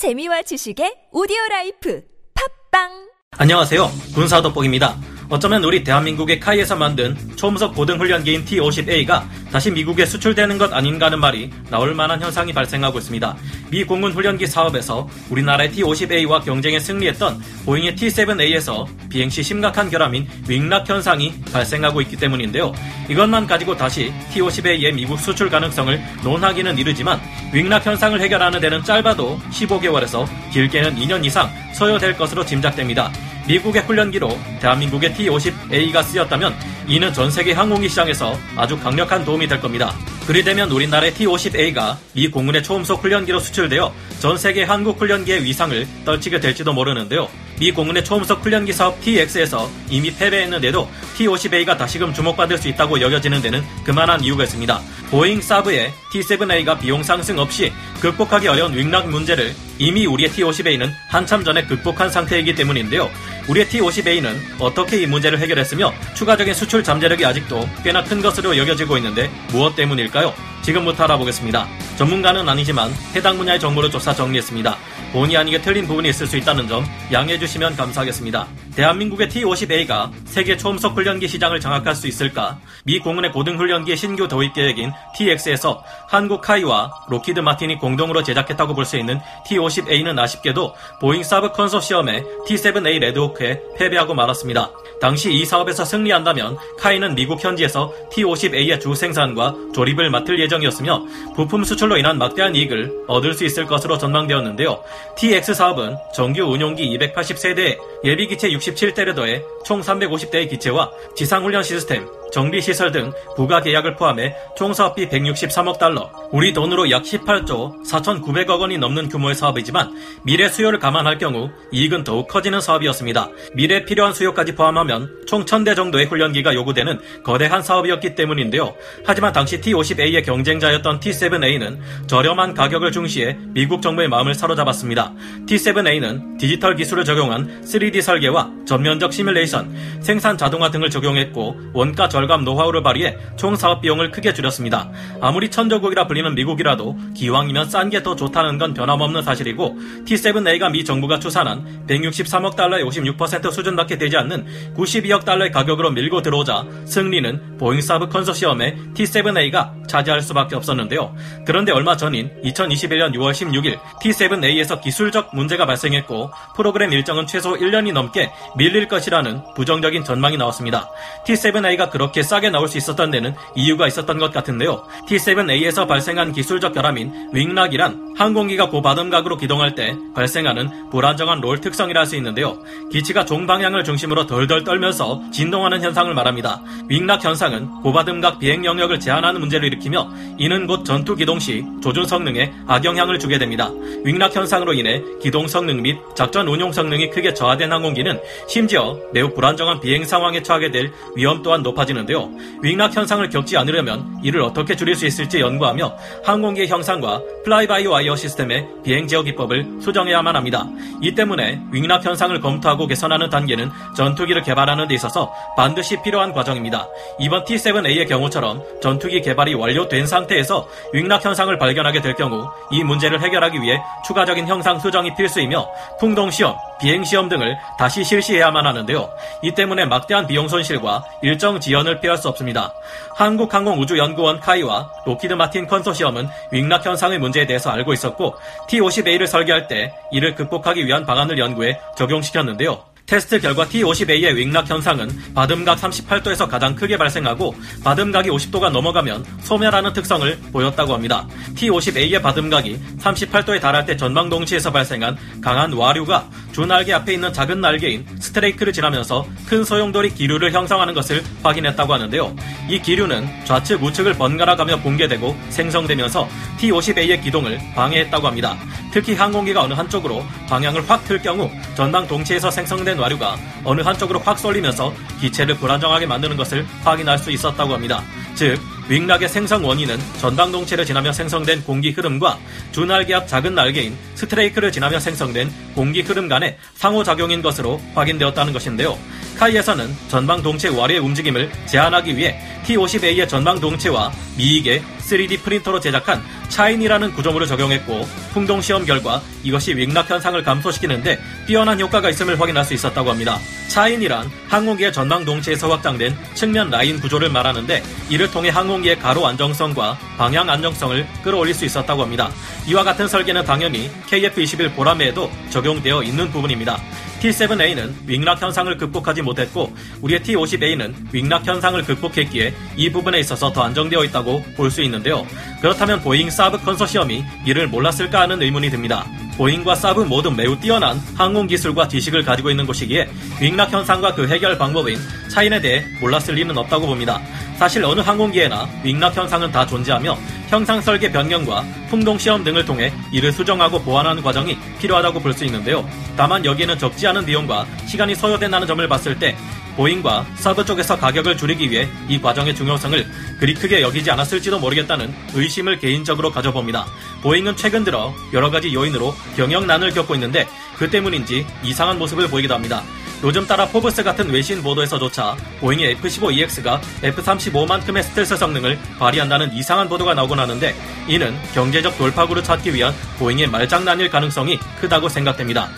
재미와 지식의 오디오라이프 팝빵! 안녕하세요. 군사돋보기입니다. 어쩌면 우리 대한민국의 카이에서 만든 초음속 고등훈련기인 T-50A가 다시 미국에 수출되는 것 아닌가 하는 말이 나올 만한 현상이 발생하고 있습니다. 미 공군 훈련기 사업에서 우리나라의 T-50A와 경쟁에 승리했던 보잉의 T-7A에서 비행시 심각한 결함인 윙락 현상이 발생하고 있기 때문인데요. 이것만 가지고 다시 T-50A의 미국 수출 가능성을 논하기는 이르지만 윙락 현상을 해결하는 데는 짧아도 15개월에서 길게는 2년 이상 소요될 것으로 짐작됩니다. 미국의 훈련기로 대한민국의 T-50A가 쓰였다면 이는 전세계 항공기 시장에서 아주 강력한 도움이 될 겁니다. 그리 되면 우리나라의 T-50A가 미 공군의 초음속 훈련기로 수출되어 전세계 한국 훈련기의 위상을 떨치게 될지도 모르는데요. 미 공군의 초음속 훈련기 사업 TX에서 이미 패배했는데도 T-50A가 다시금 주목받을 수 있다고 여겨지는 데는 그만한 이유가 있습니다. 보잉 사브의 T-7A가 비용 상승 없이 극복하기 어려운 윙락 문제를 이미 우리의 T-50A는 한참 전에 극복한 상태이기 때문인데요. 우리의 T-50A는 어떻게 이 문제를 해결했으며 추가적인 수출 잠재력이 아직도 꽤나 큰 것으로 여겨지고 있는데 무엇 때문일까요? 지금부터 알아보겠습니다. 전문가는 아니지만 해당 분야의 정보를 조사 정리했습니다. 본의 아니게 틀린 부분이 있을 수 있다는 점 양해해 주시면 감사하겠습니다. 대한민국의 T-50A가 세계 초음속 훈련기 시장을 장악할 수 있을까? 미 공군의 고등훈련기의 신규 도입 계획인 TX에서 한국 카이와 록히드 마틴이 공동으로 제작했다고 볼 수 있는 T-50A는 아쉽게도 보잉 사브 컨소시엄의 T-7A 레드호크에 패배하고 말았습니다. 당시 이 사업에서 승리한다면 카이는 미국 현지에서 T-50A의 주 생산과 조립을 맡을 예정이었으며 부품 수출로 인한 막대한 이익을 얻을 수 있을 것으로 전망되었는데요. TX 사업은 정규 운용기 280세대에 예비기체 67대를 더해 총 350대의 기체와 지상훈련 시스템, 정비시설 등 부가 계약을 포함해 총 사업비 163억 달러, 우리 돈으로 약 18조 4,900억 원이 넘는 규모의 사업이지만 미래 수요를 감안할 경우 이익은 더욱 커지는 사업이었습니다. 미래에 필요한 수요까지 포함하면 총 1,000대 정도의 훈련기가 요구되는 거대한 사업이었기 때문인데요. 하지만 당시 T-50A의 경쟁자였던 T-7A는 저렴한 가격을 중시해 미국 정부의 마음을 사로잡았습니다. T-7A는 디지털 기술을 적용한 3D 설계와 전면적 시뮬레이션, 생산 자동화 등을 적용했고 원가 절감 노하우를 발휘해 총 사업 비용을 크게 줄였습니다. 아무리 천조국이라 불리는 미국이라도 기왕이면 싼 게 더 좋다는 건 변함없는 사실이고 T-7A가 미 정부가 추산한 163억 달러의 56% 수준밖에 되지 않는 92억 달러의 가격으로 밀고 들어오자 승리는 보잉 사브 컨소시엄의 T-7A가 차지할 수밖에 없었는데요. 그런데 얼마 전인 2021년 6월 16일 T-7A에서 기술적 문제가 발생했고 프로그램 일정은 최소 1년이 넘게 밀릴 것이라는 부정적인 전망이 나왔습니다. T-7A가 그렇게 싸게 나올 수 있었던 데는 이유가 있었던 것 같은데요. T-7A에서 발생한 기술적 결함인 윙락이란 항공기가 고받음각으로 기동할 때 발생하는 불안정한 롤 특성이라 할 수 있는데요. 기체가 종방향을 중심으로 덜덜 떨면서 진동하는 현상을 말합니다. 윙락 현상은 고받음각 비행 영역을 제한하는 문제를 일으키며 이는 곧 전투 기동 시 조준 성능에 악영향을 주게 됩니다. 윙락 현상으로 인해 기동 성능 및 작전 운용 성능이 크게 저하된 항공기는 심지어 매우 불안정한 비행 상황에 처하게 될 위험 또한 높아집니다. 는데요. 윙락 현상을 겪지 않으려면 이를 어떻게 줄일 수 있을지 연구하며 항공기의 형상과 플라이바이와이어 시스템의 비행 제어 기법을 수정해야만 합니다. 이 때문에 윙락 현상을 검토하고 개선하는 단계는 전투기를 개발하는 데 있어서 반드시 필요한 과정입니다. 이번 T-7A의 경우처럼 전투기 개발이 완료된 상태에서 윙락 현상을 발견하게 될 경우 이 문제를 해결하기 위해 추가적인 형상 수정이 필수이며 풍동시험, 비행시험 등을 다시 실시해야만 하는데요. 이 때문에 막대한 비용 손실과 일정 지연을 피할 수 없습니다. 한국항공우주연구원 카이와 록히드 마틴 컨소시엄은 윙락 현상의 문제에 대해서 알고 있었고 T-50A를 설계할 때 이를 극복하기 위한 방안을 연구해 적용시켰는데요. 테스트 결과 T-50A의 윙락 현상은 받음각 38도에서 가장 크게 발생하고 받음각이 50도가 넘어가면 소멸하는 특성을 보였다고 합니다. T-50A의 받음각이 38도에 달할 때 전방동시에서 발생한 강한 와류가 주날개 앞에 있는 작은 날개인 스트레이크를 지나면서 큰 소용돌이 기류를 형성하는 것을 확인했다고 하는데요. 이 기류는 좌측 우측을 번갈아가며 붕괴되고 생성되면서 T-50A의 기동을 방해했다고 합니다. 특히 항공기가 어느 한쪽으로 방향을 확 틀 경우 전방 동시에서 생성된 와류가 어느 한쪽으로 확 쏠리면서 기체를 불안정하게 만드는 것을 확인할 수 있었다고 합니다. 즉 윙락의 생성 원인은 전방 동체를 지나며 생성된 공기 흐름과 주날개 앞 작은 날개인 스트레이크를 지나며 생성된 공기 흐름 간의 상호작용인 것으로 확인되었다는 것인데요. 타이에서는 전방 동체 와류의 움직임을 제한하기 위해 T-50A의 전방 동체와 미익의 3D 프린터로 제작한 차인이라는 구조물을 적용했고, 풍동 시험 결과 이것이 윙락 현상을 감소시키는데 뛰어난 효과가 있음을 확인할 수 있었다고 합니다. 차인이란 항공기의 전방 동체에서 확장된 측면 라인 구조를 말하는데, 이를 통해 항공기의 가로 안정성과 방향 안정성을 끌어올릴 수 있었다고 합니다. 이와 같은 설계는 당연히 KF-21 보라매에도 적용되어 있는 부분입니다. T-7A는 윙락 현상을 극복하지 못했고, 우리의 T-50A는 윙락 현상을 극복했기에 이 부분에 있어서 더 안정되어 있다고 볼 수 있는데요. 그렇다면 보잉 사브 컨소시엄이 이를 몰랐을까 하는 의문이 듭니다. 보잉과 사브 모두 매우 뛰어난 항공기술과 지식을 가지고 있는 곳이기에 윙락 현상과 그 해결 방법인 차인에 대해 몰랐을 리는 없다고 봅니다. 사실 어느 항공기에나 윙락 현상은 다 존재하며 형상 설계 변경과 풍동 시험 등을 통해 이를 수정하고 보완하는 과정이 필요하다고 볼 수 있는데요. 다만 여기에는 적지 않은 비용과 시간이 소요된다는 점을 봤을 때 보잉과 사브 쪽에서 가격을 줄이기 위해 이 과정의 중요성을 그리 크게 여기지 않았을지도 모르겠다는 의심을 개인적으로 가져봅니다. 보잉은 최근 들어 여러가지 요인으로 경영난을 겪고 있는데 그 때문인지 이상한 모습을 보이기도 합니다. 요즘 따라 포브스 같은 외신 보도에서조차 보잉의 F-15EX가 F-35만큼의 스텔스 성능을 발휘한다는 이상한 보도가 나오곤 하는데, 이는 경제적 돌파구를 찾기 위한 보잉의 말장난일 가능성이 크다고 생각됩니다.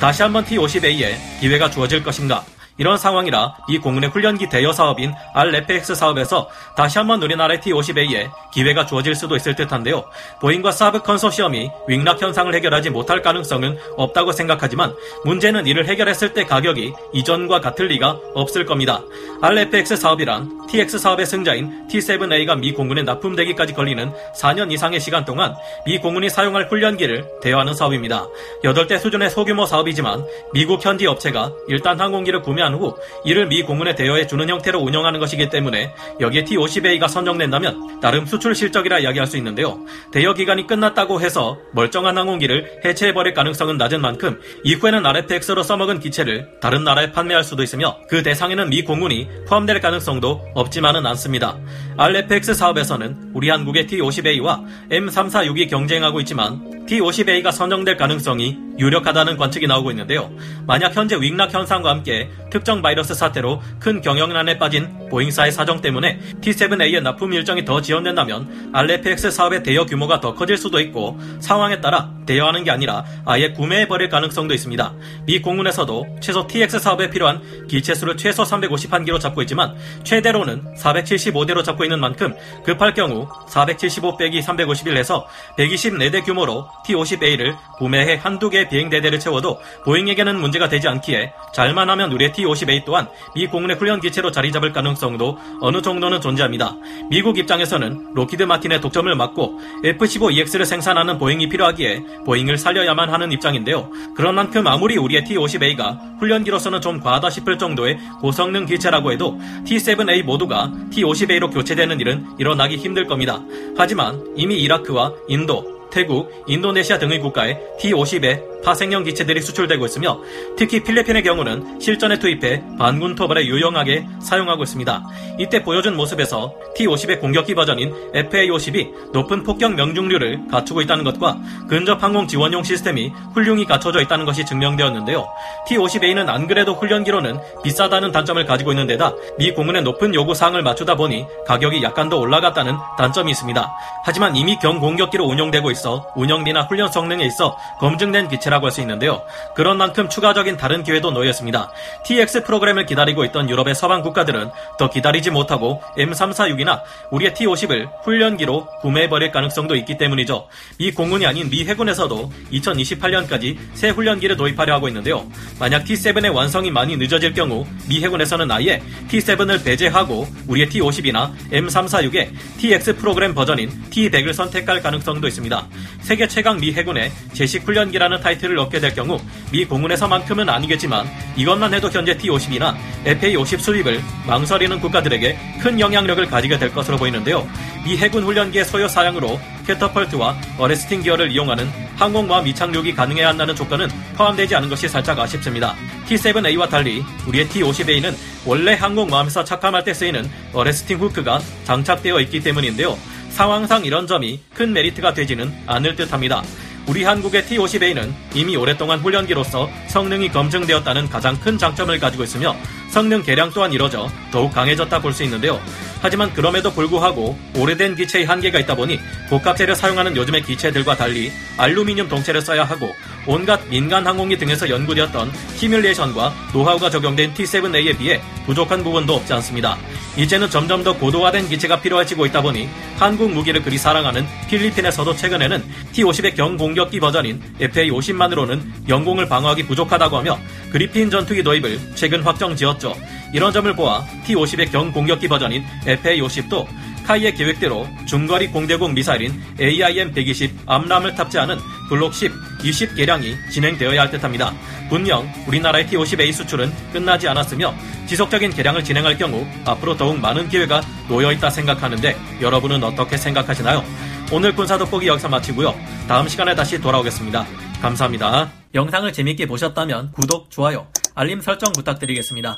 다시 한번 T-50A에 기회가 주어질 것인가? 이런 상황이라 이 공군의 훈련기 대여 사업인 RFX 사업에서 다시 한번 우리나라의 T-50A에 기회가 주어질 수도 있을 듯한데요. 보잉과 사브 컨소시엄이 윙락 현상을 해결하지 못할 가능성은 없다고 생각하지만, 문제는 이를 해결했을 때 가격이 이전과 같을 리가 없을 겁니다. RFX 사업이란 TX 사업의 승자인 T-7A가 미 공군에 납품되기까지 걸리는 4년 이상의 시간 동안 미 공군이 사용할 훈련기를 대여하는 사업입니다. 8대 수준의 소규모 사업이지만 미국 현지 업체가 일단 항공기를 구매한 후 이를 미 공군에 대여해 주는 형태로 운영하는 것이기 때문에 여기에 T-50A가 선정된다면 나름 수출 실적이라 이야기할 수 있는데요. 대여 기간이 끝났다고 해서 멀쩡한 항공기를 해체해버릴 가능성은 낮은 만큼 이후에는 RFX로 써먹은 기체를 다른 나라에 판매할 수도 있으며 그 대상에는 미 공군이 포함될 가능성도 없지만은 않습니다. RFX 사업에서는 우리 한국의 T-50A와 M3462이 경쟁하고 있지만 T-50A가 선정될 가능성이 유력하다는 관측이 나오고 있는데요. 만약 현재 윙락 현상과 함께 특정 바이러스 사태로 큰 경영난에 빠진 보잉사의 사정 때문에 T-7A의 납품 일정이 더 지연된다면 RFX 사업의 대여 규모가 더 커질 수도 있고, 상황에 따라 대여하는 게 아니라 아예 구매해버릴 가능성도 있습니다. 미 공군에서도 최소 TX 사업에 필요한 기체수를 최소 351기로 잡고 있지만 최대로는 475대로 잡고 있는 만큼 급할 경우 475-351에서 124대 규모로 T-50A를 구매해 한두 개의 비행대대를 채워도 보잉에게는 문제가 되지 않기에 잘만 하면 우리의 T-50A 또한 미 공군의 훈련 기체로 자리 잡을 가능성도 어느 정도는 존재합니다. 미국 입장에서는 록히드 마틴의 독점을 막고 F-15EX를 생산하는 보잉이 필요하기에 보잉을 살려야만 하는 입장인데요. 그런 만큼 아무리 우리의 T-50A가 훈련기로서는 좀 과하다 싶을 정도의 고성능 기체라고 해도 T-7A 모두가 T-50A로 교체되는 일은 일어나기 힘들 겁니다. 하지만 이미 이라크와 인도, 태국, 인도네시아 등의 국가에 T-50의 파생형 기체들이 수출되고 있으며 특히 필리핀의 경우는 실전에 투입해 반군 토벌에 유용하게 사용하고 있습니다. 이때 보여준 모습에서 T-50의 공격기 버전인 FA-50이 높은 폭격 명중률을 갖추고 있다는 것과 근접 항공 지원용 시스템이 훌륭히 갖춰져 있다는 것이 증명되었는데요. T-50A는 안 그래도 훈련기로는 비싸다는 단점을 가지고 있는 데다 미 공군의 높은 요구사항을 맞추다 보니 가격이 약간 더 올라갔다는 단점이 있습니다. 하지만 이미 경공격기로 운용되고 있습니다. 운영비나 훈련 성능에 있어 검증된 기체라고 할 수 있는데요. 그런 만큼 추가적인 다른 기회도 놓였습니다. TX 프로그램을 기다리고 있던 유럽의 서방 국가들은 더 기다리지 못하고 M346이나 우리의 T-50을 훈련기로 구매해버릴 가능성도 있기 때문이죠. 미 공군이 아닌 미 해군에서도 2028년까지 새 훈련기를 도입하려 하고 있는데요. 만약 T-7의 완성이 많이 늦어질 경우 미 해군에서는 아예 T-7을 배제하고 우리의 T-50이나 M346의 TX 프로그램 버전인 T-100을 선택할 가능성도 있습니다. 세계 최강 미 해군의 제식 훈련기라는 타이틀을 얻게 될 경우 미 공군에서만큼은 아니겠지만 이것만 해도 현재 T-50이나 FA-50 수입을 망설이는 국가들에게 큰 영향력을 가지게 될 것으로 보이는데요. 미 해군 훈련기의 소요 사양으로 캐터펄트와 어레스팅 기어를 이용하는 항공모함 이착륙이 가능해야 한다는 조건은 포함되지 않은 것이 살짝 아쉽습니다. T-7A와 달리 우리의 T-50A는 원래 항공모함에서 착함할 때 쓰이는 어레스팅 후크가 장착되어 있기 때문인데요. 상황상 이런 점이 큰 메리트가 되지는 않을 듯합니다. 우리 한국의 T-50A는 이미 오랫동안 훈련기로서 성능이 검증되었다는 가장 큰 장점을 가지고 있으며 성능 개량 또한 이뤄져 더욱 강해졌다 볼 수 있는데요. 하지만 그럼에도 불구하고 오래된 기체의 한계가 있다 보니 복합체를 사용하는 요즘의 기체들과 달리 알루미늄 동체를 써야 하고 온갖 민간 항공기 등에서 연구되었던 시뮬레이션과 노하우가 적용된 T-7A에 비해 부족한 부분도 없지 않습니다. 이제는 점점 더 고도화된 기체가 필요해지고 있다 보니 한국 무기를 그리 사랑하는 필리핀에서도 최근에는 T-50의 경공격기 버전인 FA-50만으로는 영공을 방어하기 부족하다고 하며 그리핀 전투기 도입을 최근 확정 지었죠. 이런 점을 보아 T-50의 경공격기 버전인 FA-50도 카이의 계획대로 중거리 공대공 미사일인 AIM-120 암람을 탑재하는 블록 10, 20 개량이 진행되어야 할 듯합니다. 분명 우리나라의 T-50A 수출은 끝나지 않았으며 지속적인 개량을 진행할 경우 앞으로 더욱 많은 기회가 놓여있다 생각하는데 여러분은 어떻게 생각하시나요? 오늘 군사 돋보기 여기서 마치고요. 다음 시간에 다시 돌아오겠습니다. 감사합니다. 영상을 재밌게 보셨다면 구독, 좋아요, 알림 설정 부탁드리겠습니다.